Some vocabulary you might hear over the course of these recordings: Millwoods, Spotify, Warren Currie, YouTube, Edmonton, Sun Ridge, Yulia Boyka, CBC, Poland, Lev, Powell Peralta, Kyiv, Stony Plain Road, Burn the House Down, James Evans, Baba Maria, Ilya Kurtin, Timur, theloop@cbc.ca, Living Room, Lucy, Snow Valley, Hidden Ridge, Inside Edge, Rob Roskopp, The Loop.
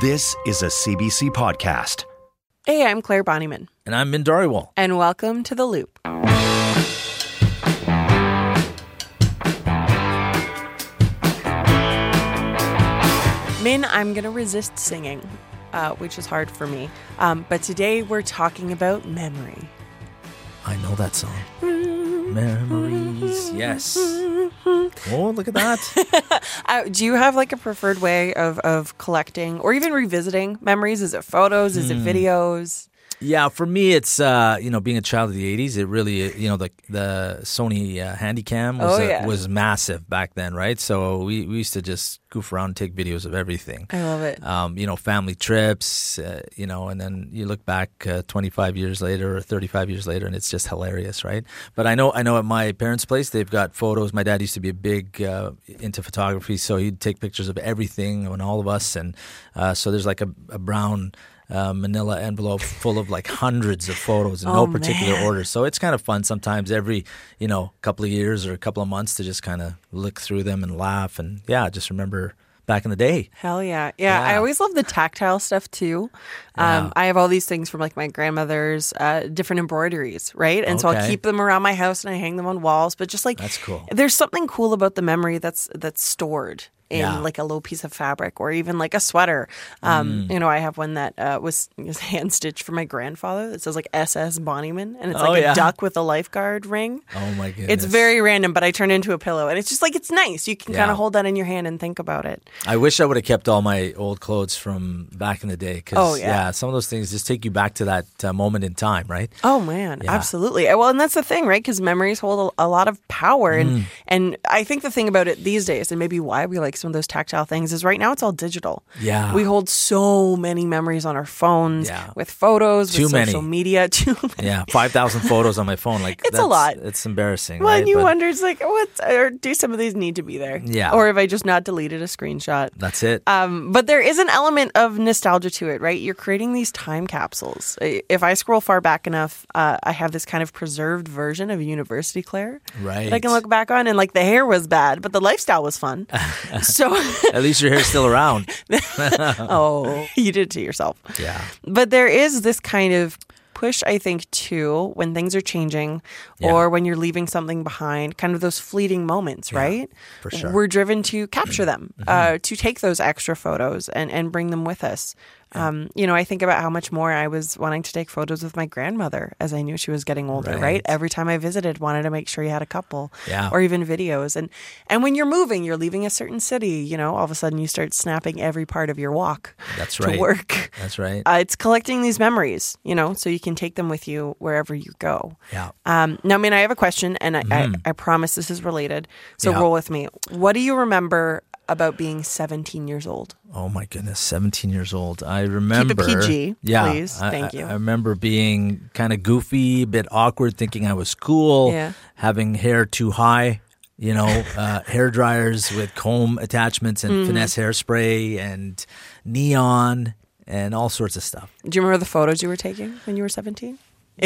This is a CBC podcast. Hey, I'm Clare Bonnyman. And I'm Min Dhariwal. And welcome to The Loop. Min, I'm going to resist singing, which is hard for me. But today we're talking about memory. I know that song. Memories, yes. Oh, look at that. Do you have like a preferred way of collecting or even revisiting memories? Is it photos? Is it videos? Yeah, for me, it's, being a child of the 80s, it really, the Sony Handycam was massive back then, right? So we used to just goof around and take videos of everything. I love it. Family trips, and then you look back 25 years later or 35 years later and it's just hilarious, right? But I know at my parents' place, they've got photos. My dad used to be big into photography, so he'd take pictures of everything and all of us. And so there's like a brown... manila envelope full of like hundreds of photos in no particular order. So it's kind of fun sometimes every, couple of years or a couple of months to just kind of look through them and laugh and just remember back in the day. Hell yeah. Yeah. I always love the tactile stuff too. I have all these things from like my grandmother's different embroideries, right? And so I'll keep them around my house and I hang them on walls. But just like, that's cool. There's something cool about the memory that's stored in like a little piece of fabric or even like a sweater. I have one that was hand-stitched for my grandfather that says like SS Bonnyman, and it's like a duck with a lifeguard ring. Oh my goodness. It's very random, but I turned into a pillow and it's just like, it's nice. You can kind of hold that in your hand and think about it. I wish I would have kept all my old clothes from back in the day because some of those things just take you back to that moment in time, right? Oh man, absolutely. Well, and that's the thing, right? Because memories hold a lot of power and I think the thing about it these days and maybe why we like some of those tactile things is right now it's all digital. Yeah. We hold so many memories on our phones with photos, with social media. Too many. Yeah, 5,000 photos on my phone. Like it's a lot. It's embarrassing. Well, right? And you wonder, it's like, do some of these need to be there? Yeah. Or have I just not deleted a screenshot? That's it. But there is an element of nostalgia to it, right? You're creating these time capsules. If I scroll far back enough, I have this kind of preserved version of University Claire. Right. That I can look back on and like the hair was bad, but the lifestyle was fun. So at least your hair's still around. Oh, you did it to yourself. Yeah. But there is this kind of push, I think, too, when things are changing or when you're leaving something behind, kind of those fleeting moments, right? For sure. We're driven to capture them, to take those extra photos and bring them with us. Yeah. I think about how much more I was wanting to take photos with my grandmother as I knew she was getting older, right? Every time I visited, wanted to make sure you had a couple or even videos. And when you're moving, you're leaving a certain city, all of a sudden you start snapping every part of your walk to work. That's right. It's collecting these memories, so you can take them with you wherever you go. Yeah. Now, I mean, I have a question and I promise this is related. So roll with me. What do you remember about being 17 years old? Oh my goodness, 17 years old. I remember... Keep it PG, please. Thank you. I remember being kind of goofy, a bit awkward, thinking I was cool, having hair too high, hair dryers with comb attachments and finesse hairspray and neon and all sorts of stuff. Do you remember the photos you were taking when you were 17?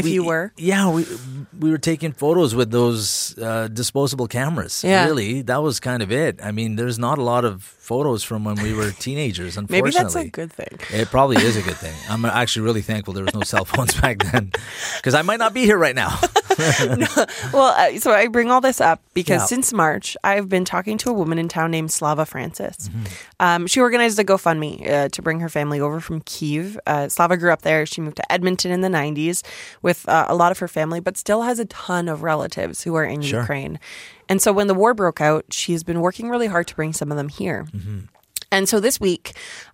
We were taking photos with those disposable cameras. Yeah. Really, that was kind of it. I mean, there's not a lot of photos from when we were teenagers, unfortunately. Maybe that's a good thing. It probably is a good thing. I'm actually really thankful there was no cell phones back then because I might not be here right now. So I bring all this up because since March, I've been talking to a woman in town named Slava Francis. Mm-hmm. She organized a GoFundMe to bring her family over from Kyiv. Slava grew up there. She moved to Edmonton in the 90s with a lot of her family, but still has a ton of relatives who are in Ukraine. And so when the war broke out, she's been working really hard to bring some of them here. Mm-hmm. And so this week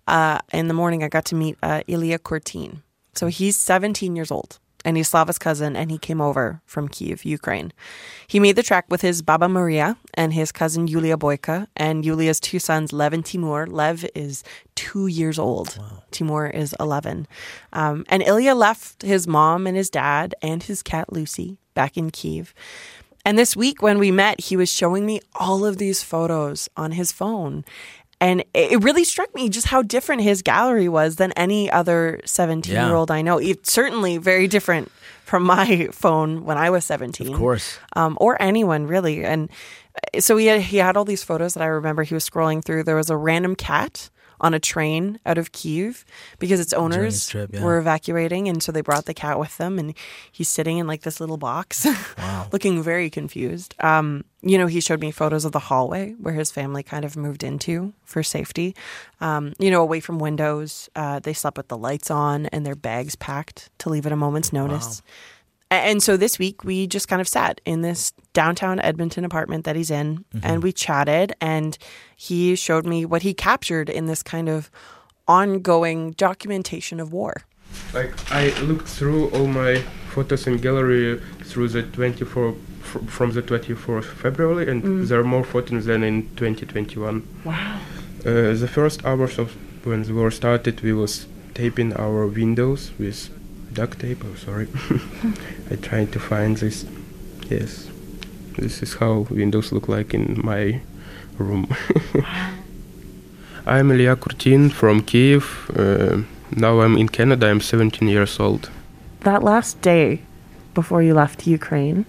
in the morning, I got to meet Ilya Kurtin. So he's 17 years old. And he's Slava's cousin, and he came over from Kyiv, Ukraine. He made the trek with his Baba Maria and his cousin Yulia Boyka and Yulia's two sons, Lev and Timur. Lev is 2 years old. Wow. Timur is 11. And Ilya left his mom and his dad and his cat Lucy back in Kyiv. And this week when we met, he was showing me all of these photos on his phone. And it really struck me just how different his gallery was than any other 17-year-old I know. It's certainly very different from my phone when I was 17. Of course. Or anyone, really. And so he had all these photos that I remember he was scrolling through. There was a random cat on a train out of Kyiv because its owners were evacuating, and so they brought the cat with them, and he's sitting in like this little box looking very confused. He showed me photos of the hallway where his family kind of moved into for safety, away from windows. They slept with the lights on and their bags packed to leave at a moment's notice. Wow. And so this week we just kind of sat in this downtown Edmonton apartment that he's in, mm-hmm. and we chatted, and he showed me what he captured in this kind of ongoing documentation of war. Like, I looked through all my photos in gallery through the 24th, from the 24th February, and there are more photos than in 2021. Wow. The first hours of when the war started, we was taping our windows with duct tape. I tried to find this. Yes, this is how windows look like in my room. I'm Ilya Kurtin from Kyiv. Now I'm in Canada. I'm 17 years old. That last day before you left Ukraine,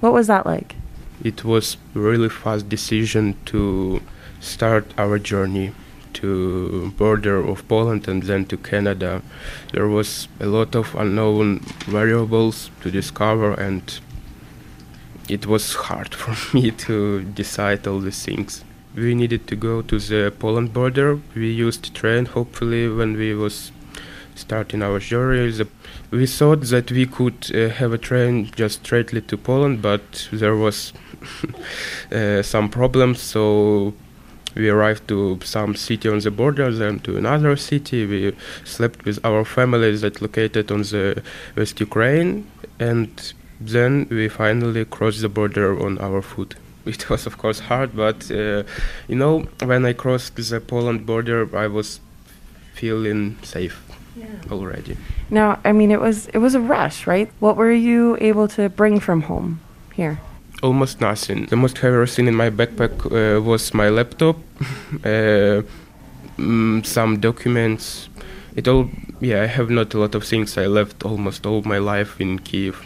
what was that like? It was really fast decision to start our journey to border of Poland and then to Canada. There was a lot of unknown variables to discover, and it was hard for me to decide all these things. We needed to go to the Poland border. We used train, hopefully, when we was starting our journey. We thought that we could have a train just straightly to Poland, but there was some problems, so we arrived to some city on the border, then to another city. We slept with our families that located on the West Ukraine, and then we finally crossed the border on our foot. It was, of course, hard, but, when I crossed the Poland border, I was feeling safe already. Now, it was a rush, right? What were you able to bring from home here? Almost nothing. The most heavier thing in my backpack was my laptop, some documents. I have not a lot of things. I left almost all my life in Kyiv.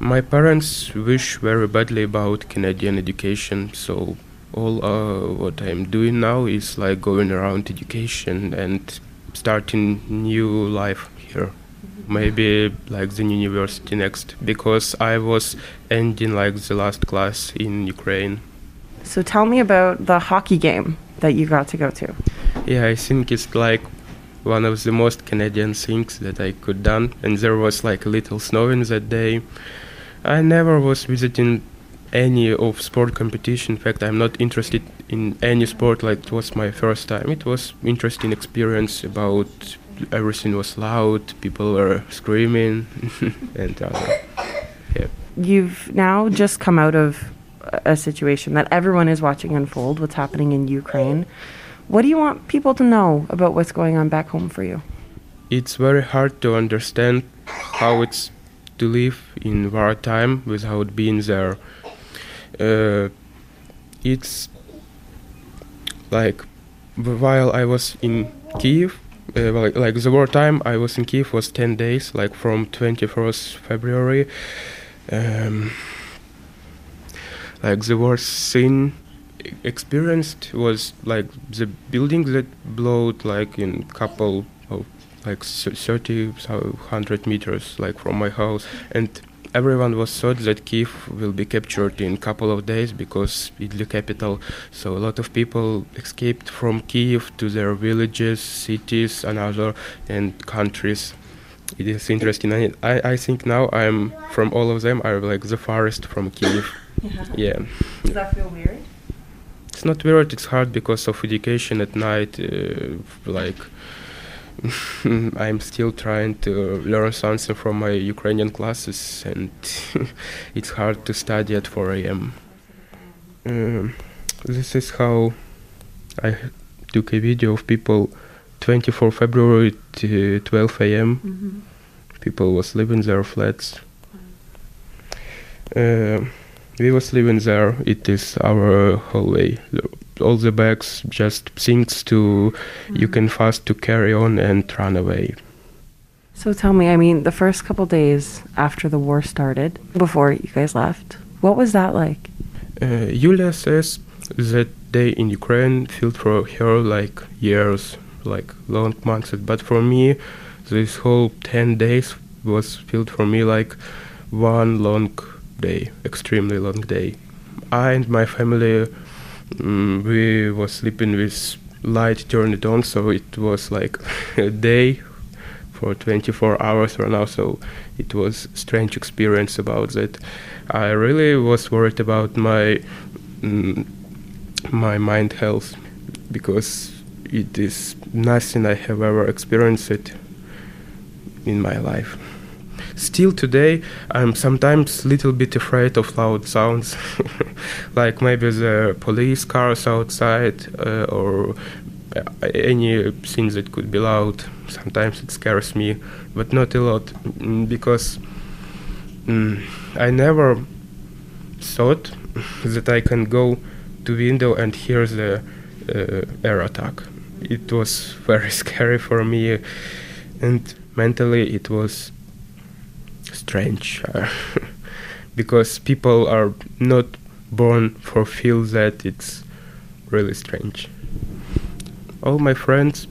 My parents wish very badly about Canadian education, so all what I'm doing now is like going around education and starting new life here. Maybe like the university next, because I was ending like the last class in Ukraine. So tell me about the hockey game that you got to go to. Yeah, I think it's like one of the most Canadian things that I could done. And there was like a little snow in that day. I never was visiting any of sport competition. In fact, I'm not interested in any sport. Like, it was my first time. It was interesting experience about. Everything was loud, people were screaming, and You've now just come out of a situation that everyone is watching unfold, what's happening in Ukraine. What do you want people to know about what's going on back home for you? It's very hard to understand how it's to live in wartime without being there. It's like, while I was in Kyiv, the wartime I was in Kyiv was 10 days, like from 21st February. The worst thing experienced was like the building that blowed like in couple of like 100 meters like from my house, and everyone was thought that Kyiv will be captured in a couple of days because it's the capital. So a lot of people escaped from Kyiv to their villages, cities, and countries. It is interesting. I think now I'm from all of them. I'm like the farthest from Kyiv. Yeah. Does that feel weird? It's not weird. It's hard because of education at night. I'm still trying to learn something from my Ukrainian classes, and it's hard to study at 4 a.m. This is how I took a video of people 24 February to 12 a.m. Mm-hmm. People was leaving their flats. We was living there. It is our hallway. All the bags, just things you can fast to carry on and run away. So tell me, the first couple days after the war started, before you guys left, what was that like? Yulia says that they in Ukraine felt for her like years, like long months. But for me, this whole 10 days was felt for me like one long day, extremely long day. I and my family, we were sleeping with light turned on, so it was like a day for 24 hours from now, so it was strange experience about that. I really was worried about my mind health, because it is nothing I have ever experienced it in my life. Still today, I'm sometimes a little bit afraid of loud sounds, like maybe the police cars outside or anything that could be loud. Sometimes it scares me, but not a lot, because I never thought that I can go to window and hear the air attack. It was very scary for me, and mentally it was strange, because people are not born for feel that. It's really strange. All my friends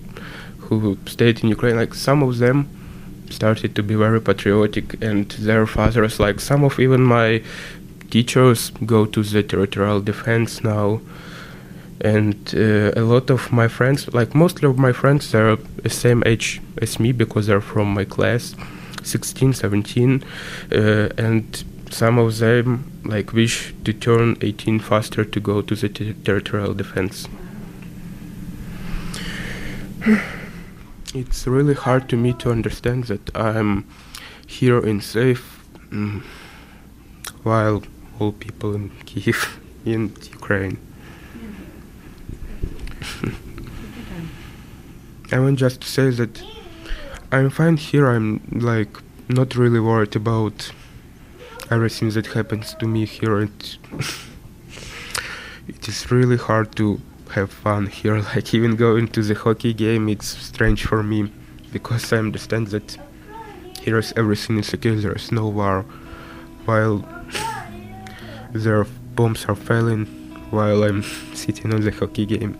who stayed in Ukraine, like some of them started to be very patriotic, and their fathers, like some of even my teachers, go to the territorial defense now. And a lot of my friends, like mostly of my friends, they're the same age as me, because they're from my class, 16, 17, and some of them like wish to turn 18 faster to go to the territorial defense. It's really hard to me to understand that I'm here and safe, while all people in Kyiv, in Ukraine. I want just to say that I'm fine here. I'm like not really worried about everything that happens to me here. It is really hard to have fun here. Like even going to the hockey game, it's strange for me, because I understand that here is everything is okay. There is no war, while their bombs are falling, while I'm sitting on the hockey game.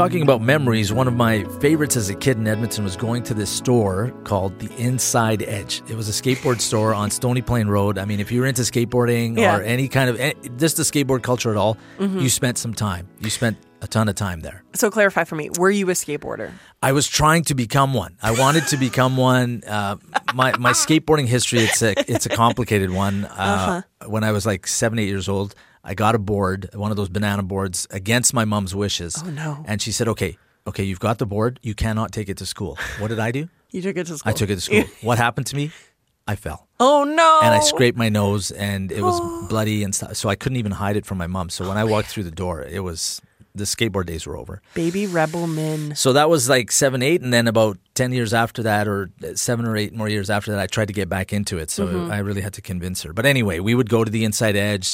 Talking about memories, one of my favorites as a kid in Edmonton was going to this store called the Inside Edge. It was a skateboard store on Stony Plain Road. I mean, if you were into skateboarding or any kind of just the skateboard culture at all, you spent some time. You spent a ton of time there. So clarify for me, were you a skateboarder? I was trying to become one. I wanted to become one. My skateboarding history, it's a complicated one. When I was like 7, 8 years old, I got a board, one of those banana boards, against my mom's wishes. Oh, no. And she said, okay, you've got the board. You cannot take it to school. What did I do? You took it to school. I took it to school. What happened to me? I fell. Oh, no. And I scraped my nose, and it was bloody and stuff. So I couldn't even hide it from my mom. So when I walked through the door, it was... the skateboard days were over. Baby rebel men. So that was like 7, 8, and then about 10 years after that, or 7 or 8 more years after that, I tried to get back into it. So I really had to convince her. But anyway, we would go to the Inside Edge,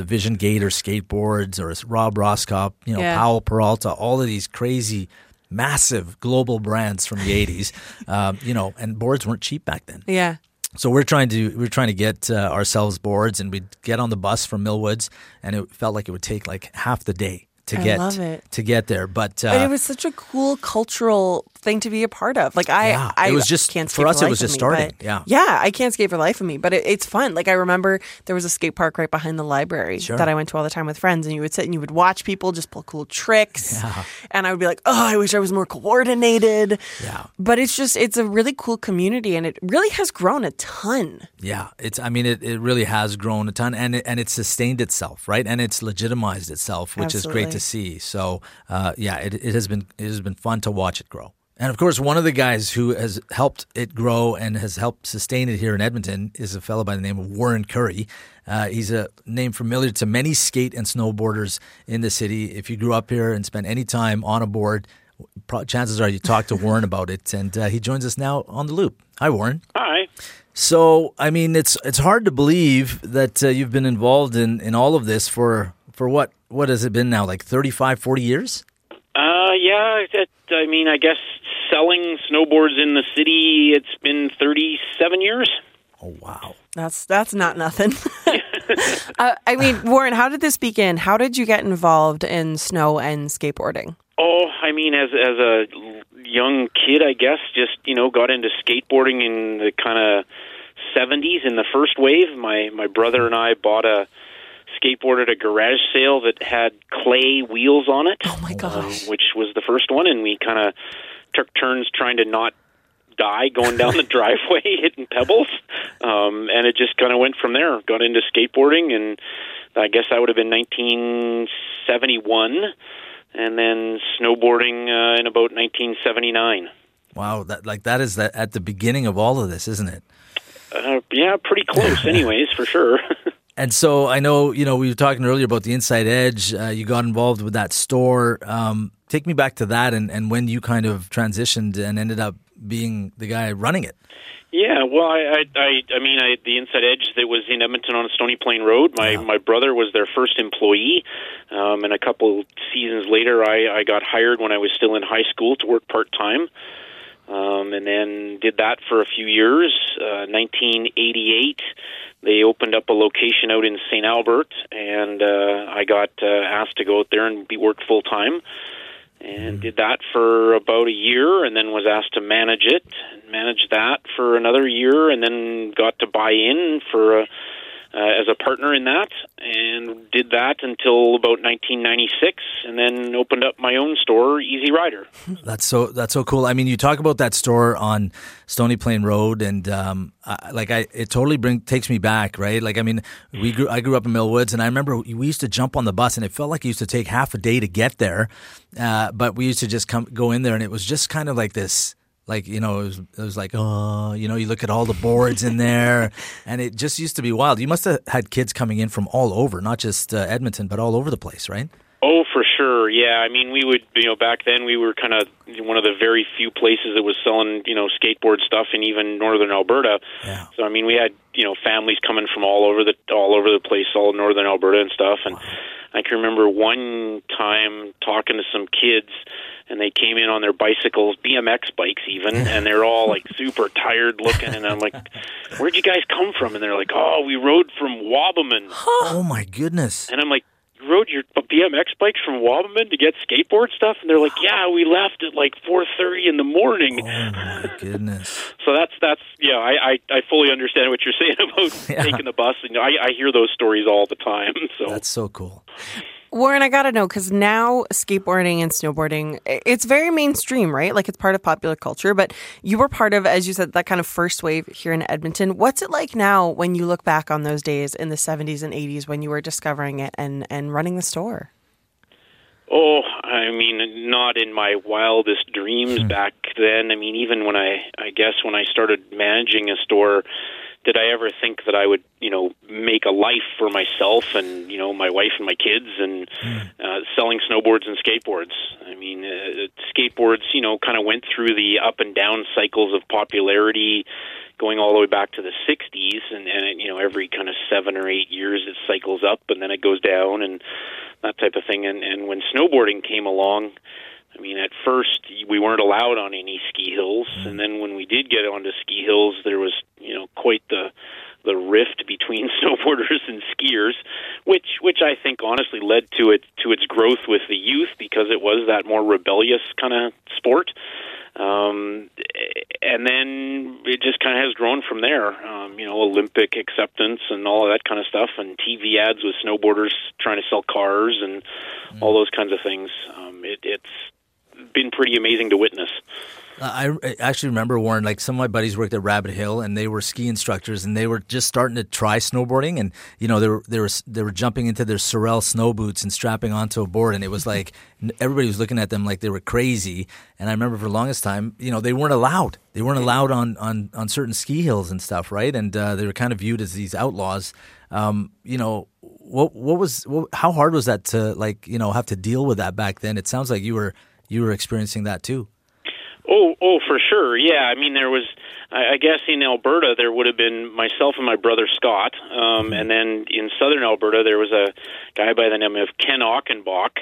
the Vision Gator skateboards, or Rob Roskopp, Powell Peralta, all of these crazy, massive global brands from the 80s, and boards weren't cheap back then. Yeah. So we're trying to get ourselves boards, and we'd get on the bus from Millwoods, and it felt like it would take like half the day to get there, but it was such a cool cultural thing to be a part of. Like I it was just can't skate for us. It was just starting. I can't skate for life of me, but it's fun. Like I remember there was a skate park right behind the library that I went to all the time with friends, and you would sit and you would watch people just pull cool tricks, and I would be like, oh, I wish I was more coordinated. Yeah, but it's a really cool community, and it really has grown a ton. Yeah, it really has grown a ton, and it's sustained itself, right, and it's legitimized itself, which is great to see. So it has been fun to watch it grow. And of course, one of the guys who has helped it grow and has helped sustain it here in Edmonton is a fellow by the name of Warren Currie. He's a name familiar to many skate and snowboarders in the city. If you grew up here and spent any time on a board, chances are you talked to Warren about it. And he joins us now on The Loop. Hi, Warren. Hi. So, I mean, it's hard to believe that you've been involved in all of this for for what has it been now, like 35, 40 years? Yeah, I mean, I guess selling snowboards in the city, it's been 37 years. Oh, wow. That's not nothing. I mean, Warren, how did this begin? How did you get involved in snow and skateboarding? Oh, I mean, as a young kid, I guess, just, you know, got into skateboarding in the kind of 70s in the first wave. My brother and I bought a skateboard at a garage sale that had clay wheels on it. Oh, my gosh. Which was the first one, and we kind of took turns trying to not die going down the driveway hitting pebbles, and it just kind of went from there. Got into skateboarding, and I guess that would have been 1971, and then snowboarding in about 1979. Wow, that is at the beginning of all of this, isn't it? Yeah, pretty close anyways, for sure. And so I know, you know, we were talking earlier about the Inside Edge. You got involved with that store. Take me back to that and when you kind of transitioned and ended up being the guy running it. Yeah, well, I mean, the Inside Edge that was in Edmonton on Stony Plain Road, my brother was their first employee, and a couple seasons later I got hired when I was still in high school to work part-time, and then did that for a few years. 1988, they opened up a location out in Saint Albert, and I got asked to go out there and work full-time. And did that for about a year, and then was asked to manage it. Managed that for another year, and then got to buy in for as a partner in that, and did that until about 1996, and then opened up my own store, Easy Rider. That's so cool. I mean, you talk about that store on Stony Plain Road, and it totally takes me back, right? Like, I mean, I grew up in Millwoods, and I remember we used to jump on the bus, and it felt like it used to take half a day to get there. But we used to just go in there, and it was just kind of like this. Like, you know, it was like, oh, you know, you look at all the boards in there, and it just used to be wild. You must have had kids coming in from all over, not just Edmonton, but all over the place, right? Oh, for sure, yeah. I mean, we would, you know, back then we were kind of one of the very few places that was selling, you know, skateboard stuff in even northern Alberta. Yeah. So, I mean, we had, you know, families coming from all over the place, all of northern Alberta and stuff, and wow. I can remember one time talking to some kids, and they came in on their bicycles, BMX bikes even, and they're all like super tired looking, and I'm like, where'd you guys come from? And they're like, oh, we rode from Wabamun. Oh my goodness. And I'm like, you rode your BMX bikes from Wabamun to get skateboard stuff? And they're like, yeah, we left at like 4:30 in the morning. Oh my goodness. So that's yeah, I fully understand what you're saying about taking the bus, and I hear those stories all the time. So that's so cool. Warren, I got to know, because now skateboarding and snowboarding, it's very mainstream, right? Like, it's part of popular culture, but you were part of, as you said, that kind of first wave here in Edmonton. What's it like now when you look back on those days in the 70s and 80s when you were discovering it and running the store? Oh, I mean, not in my wildest dreams back then. I mean, even when I guess when I started managing a store, did I ever think that I would, you know, make a life for myself and, you know, my wife and my kids and selling snowboards and skateboards. I mean, skateboards, you know, kind of went through the up and down cycles of popularity going all the way back to the 60s. And it, you know, every kind of 7 or 8 years it cycles up and then it goes down and that type of thing. And when snowboarding came along, I mean, at first, we weren't allowed on any ski hills, and then when we did get onto ski hills, there was, you know, quite the rift between snowboarders and skiers, which I think honestly led to its growth with the youth, because it was that more rebellious kind of sport. And then it just kind of has grown from there, you know, Olympic acceptance and all of that kind of stuff, and TV ads with snowboarders trying to sell cars and all those kinds of things. It's been pretty amazing to witness. I actually remember, Warren, like some of my buddies worked at Rabbit Hill and they were ski instructors and they were just starting to try snowboarding, and you know they were jumping into their Sorel snow boots and strapping onto a board, and it was like everybody was looking at them like they were crazy. And I remember for the longest time, you know, they weren't allowed on certain ski hills and stuff, right? And they were kind of viewed as these outlaws. You know, how hard was that to, like, you know, have to deal with that back then? It sounds like you were experiencing that too. Oh, for sure. Yeah. I mean, there was, I guess in Alberta there would have been myself and my brother Scott, and then in southern Alberta there was a guy by the name of Ken Auchenbach,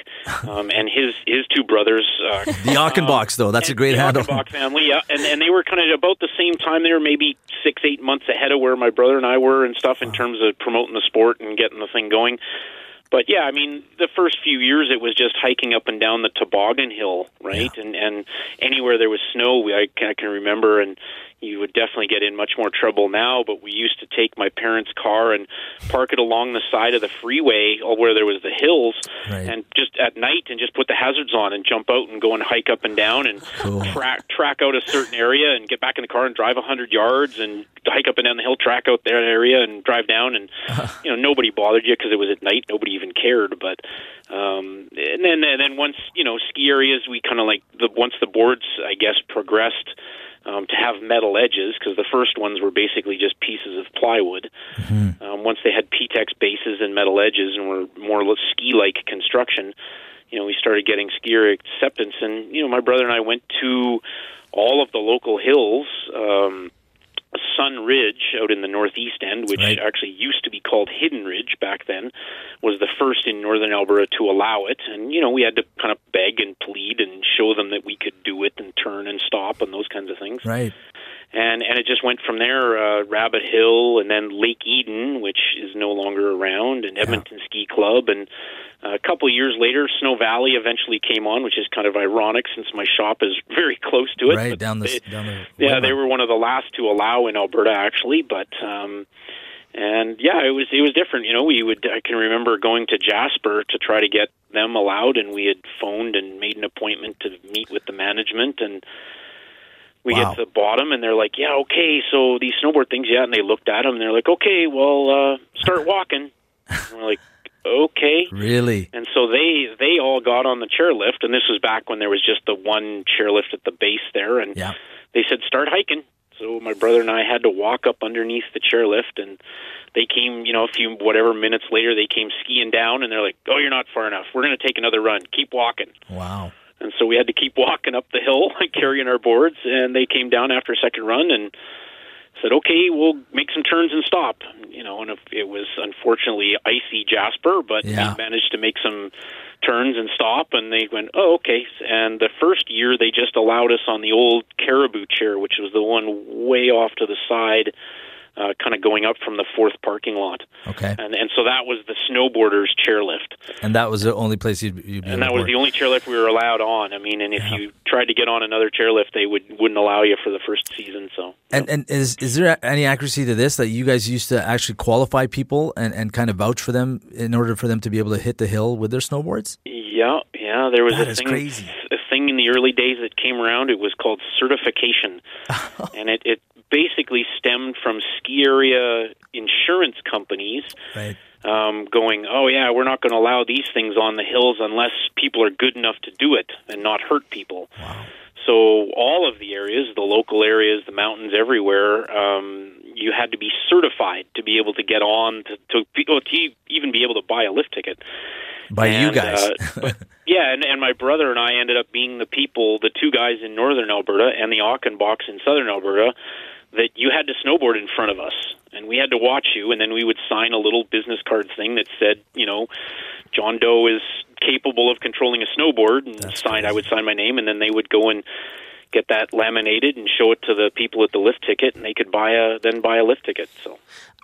and his two brothers. The Auchenbachs, though, that's a great handle. The Auchenbach family, yeah, and they were kind of about the same time. They were maybe 6-8 months ahead of where my brother and I were and stuff in terms of promoting the sport and getting the thing going. But yeah, I mean, the first few years it was just hiking up and down the toboggan hill, right? Yeah. And anywhere there was snow, I can remember, and you would definitely get in much more trouble now, but we used to take my parents' car and park it along the side of the freeway where there was the hills, right, and just at night and just put the hazards on and jump out and go and hike up and down and track out a certain area and get back in the car and drive 100 yards and hike up and down the hill, track out that area and drive down. And, you know, nobody bothered you because it was at night. Nobody even cared. But and then once, you know, ski areas, we kind of like, once the boards, I guess, progressed, to have metal edges, because the first ones were basically just pieces of plywood. Mm-hmm. Once they had P-Tex bases and metal edges and were more ski-like construction, you know, we started getting skier acceptance. And, you know, my brother and I went to all of the local hills, Sun Ridge out in the northeast end, which actually used to be called Hidden Ridge back then, was the first in northern Alberta to allow it. And, you know, we had to kind of beg and plead and show them that we could do it and turn and stop and those kinds of things. Right. And it just went from there, Rabbit Hill and then Lake Eden, which is no longer around, and Edmonton Ski Club. And a couple of years later, Snow Valley eventually came on, which is kind of ironic since my shop is very close to it. Right, down the yeah, they were one of the last to allow in Alberta, actually, but... And yeah, it was different. You know, I can remember going to Jasper to try to get them allowed, and we had phoned and made an appointment to meet with the management, and we get to the bottom, and they're like, yeah, okay, so these snowboard things, yeah, and they looked at them, and they're like, okay, well, start walking. And we're like, okay. Really? And so they all got on the chairlift, and this was back when there was just the one chairlift at the base there, and they said, start hiking. So my brother and I had to walk up underneath the chairlift, and they came, you know, a few whatever minutes later, they came skiing down, and they're like, oh, you're not far enough. We're going to take another run. Keep walking. Wow. And so we had to keep walking up the hill, carrying our boards, and they came down after a second run and said, okay, we'll make some turns and stop. You know, and it was unfortunately icy Jasper, but we managed to make some turns and stop, and they went, oh, okay. And the first year, they just allowed us on the old caribou chair, which was the one way off to the side, kind of going up from the fourth parking lot. Okay. And so that was the snowboarders' chairlift. And that was the only place you'd be. And that was the only chairlift we were allowed on. I mean, and if you tried to get on another chairlift, they wouldn't allow you for the first season. So. And is there any accuracy to this, that you guys used to actually qualify people and kind of vouch for them in order for them to be able to hit the hill with their snowboards? Yeah. There was a thing in the early days that came around. It was called certification. And it basically stemmed from ski area insurance companies going, oh yeah, we're not going to allow these things on the hills unless people are good enough to do it and not hurt people. Wow. So all of the areas, the local areas, the mountains everywhere, you had to be certified to be able to get on, to even be able to buy a lift ticket. You guys. and my brother and I ended up being the people, the two guys in northern Alberta and the Auchenbachs in southern Alberta, that you had to snowboard in front of us, and we had to watch you, and then we would sign a little business card thing that said, you know, John Doe is capable of controlling a snowboard, and I would sign my name, and then they would go and get that laminated and show it to the people at the lift ticket, and they could buy a lift ticket. So,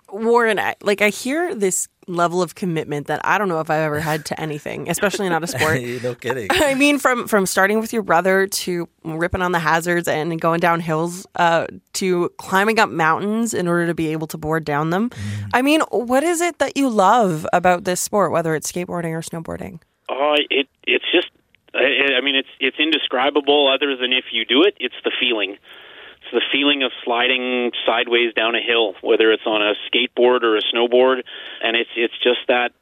Warren, I hear this level of commitment that I don't know if I've ever had to anything, especially not a sport. No kidding. I mean, from starting with your brother to ripping on the hazards and going down hills to climbing up mountains in order to be able to board down them. Mm. I mean, what is it that you love about this sport, whether it's skateboarding or snowboarding? It's just, I mean, it's indescribable. Other than if you do it, it's the feeling. It's the feeling of sliding sideways down a hill, whether it's on a skateboard or a snowboard, and it's just that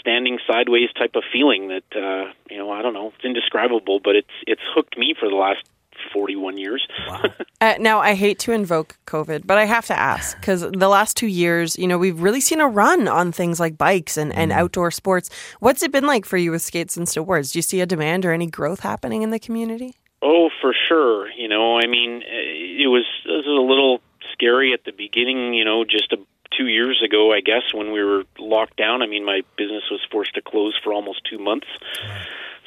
standing sideways type of feeling that you know, I don't know, it's indescribable, but it's hooked me for the last 41 years. Wow. Now, I hate to invoke COVID, but I have to ask, because the last 2 years, you know, we've really seen a run on things like bikes and outdoor sports. What's it been like for you with skates and snowboards? Do you see a demand or any growth happening in the community? Oh, for sure. You know, I mean, it was a little scary at the beginning, you know, just 2 years ago, I guess, when we were locked down. I mean, my business was forced to close for almost 2 months.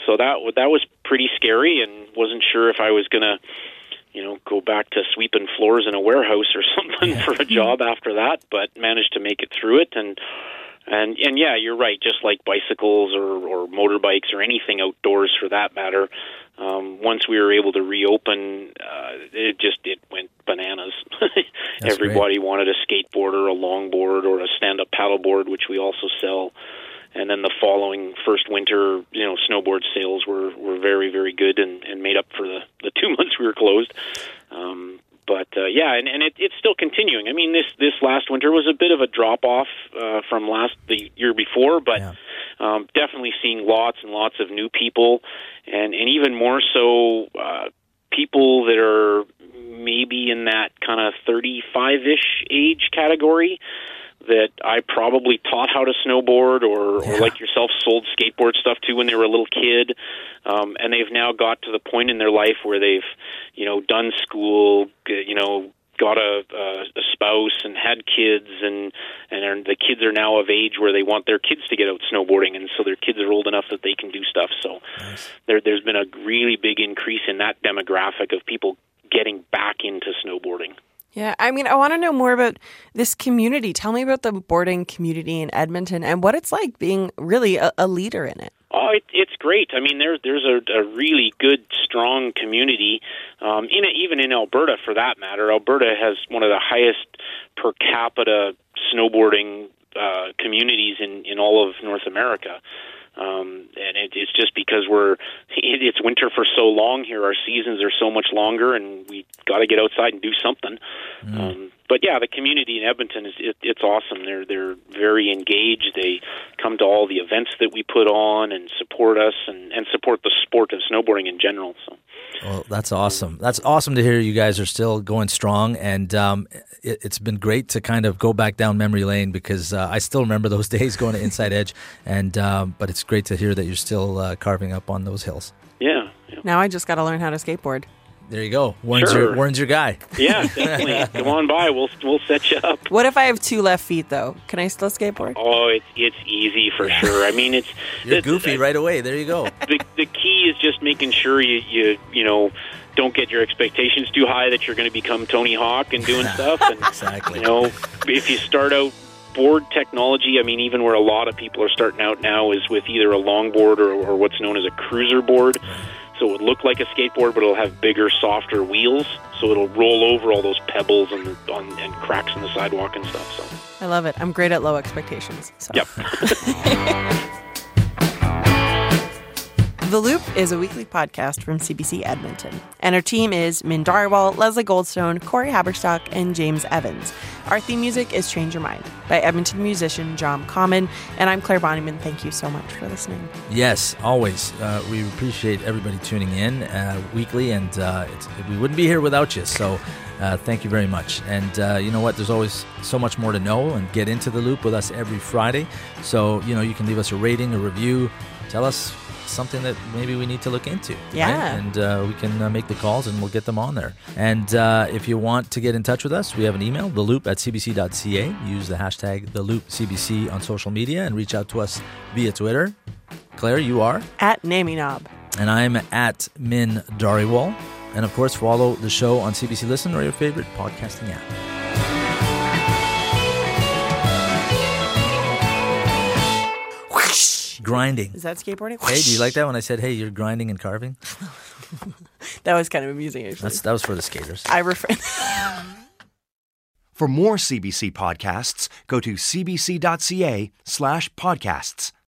So that was pretty scary, and wasn't sure if I was going to, you know, go back to sweeping floors in a warehouse or something for a job after that, but managed to make it through it. And yeah, you're right, just like bicycles or motorbikes or anything outdoors for that matter, once we were able to reopen, it went bananas. Everybody wanted a skateboard or a longboard or a stand-up paddleboard, which we also sell. And then the following first winter, you know, snowboard sales were very, very good and made up for the 2 months we were closed. But it's still continuing. I mean, this last winter was a bit of a drop-off from the year before, but definitely seeing lots and lots of new people, and even more so people that are maybe in that kind of 35-ish age category that I probably taught how to snowboard or like yourself, sold skateboard stuff to when they were a little kid. And they've now got to the point in their life where they've, you know, done school, you know, got a spouse and had kids, and the kids are now of age where they want their kids to get out snowboarding, and so their kids are old enough that they can do stuff. So there's been a really big increase in that demographic of people getting back into snowboarding. Yeah, I mean, I want to know more about this community. Tell me about the boarding community in Edmonton and what it's like being really a leader in it. Oh, it's great. I mean, there's a really good, strong community, even in Alberta, for that matter. Alberta has one of the highest per capita snowboarding communities in all of North America. And it's just because it's winter for so long here. Our seasons are so much longer, and we got to get outside and do something. But yeah, the community in Edmonton it's awesome. They're very engaged. They come to all the events that we put on and support us and support the sport of snowboarding in general. So, well, that's awesome. That's awesome to hear. You guys are still going strong, and it's been great to kind of go back down memory lane because I still remember those days going to Inside Edge, and but it's great to hear that you're still carving up on those hills. Yeah. Now I just got to learn how to skateboard. There you go. Warren's your guy. Yeah, definitely. Come on by. We'll set you up. What if I have two left feet though? Can I still skateboard? Oh, it's easy for sure. I mean, it's you're goofy right away. There you go. The key is just making sure you know, don't get your expectations too high that you're going to become Tony Hawk and doing stuff. And, exactly. You know, if you start out board technology, I mean, even where a lot of people are starting out now is with either a longboard or what's known as a cruiser board. So it would look like a skateboard, but it'll have bigger, softer wheels. So it'll roll over all those pebbles and cracks in the sidewalk and stuff. So I love it. I'm great at low expectations. So. Yep. The Loop is a weekly podcast from CBC Edmonton. And our team is Min Dhariwal, Leslie Goldstone, Corey Haberstock, and James Evans. Our theme music is Change Your Mind by Edmonton musician John Common. And I'm Clare Bonnyman. Thank you so much for listening. Yes, always. We appreciate everybody tuning in weekly, and we wouldn't be here without you. So thank you very much. And you know what? There's always so much more to know and get into The Loop with us every Friday. So, you know, you can leave us a rating, a review, tell us something that maybe we need to look into. Yeah. Right? And we can make the calls and we'll get them on there. And if you want to get in touch with us, we have an email, theloop@cbc.ca. Use the hashtag #theloopcbc on social media and reach out to us via Twitter. Claire, you are? @NamieKnob. And I'm @MinDhariwal. And of course, follow the show on CBC Listen or your favorite podcasting app. Grinding. Is that skateboarding? Hey, do you like that when I said, hey, you're grinding and carving? That was kind of amusing, actually. That was for the skaters. For more CBC podcasts, go to cbc.ca/podcasts.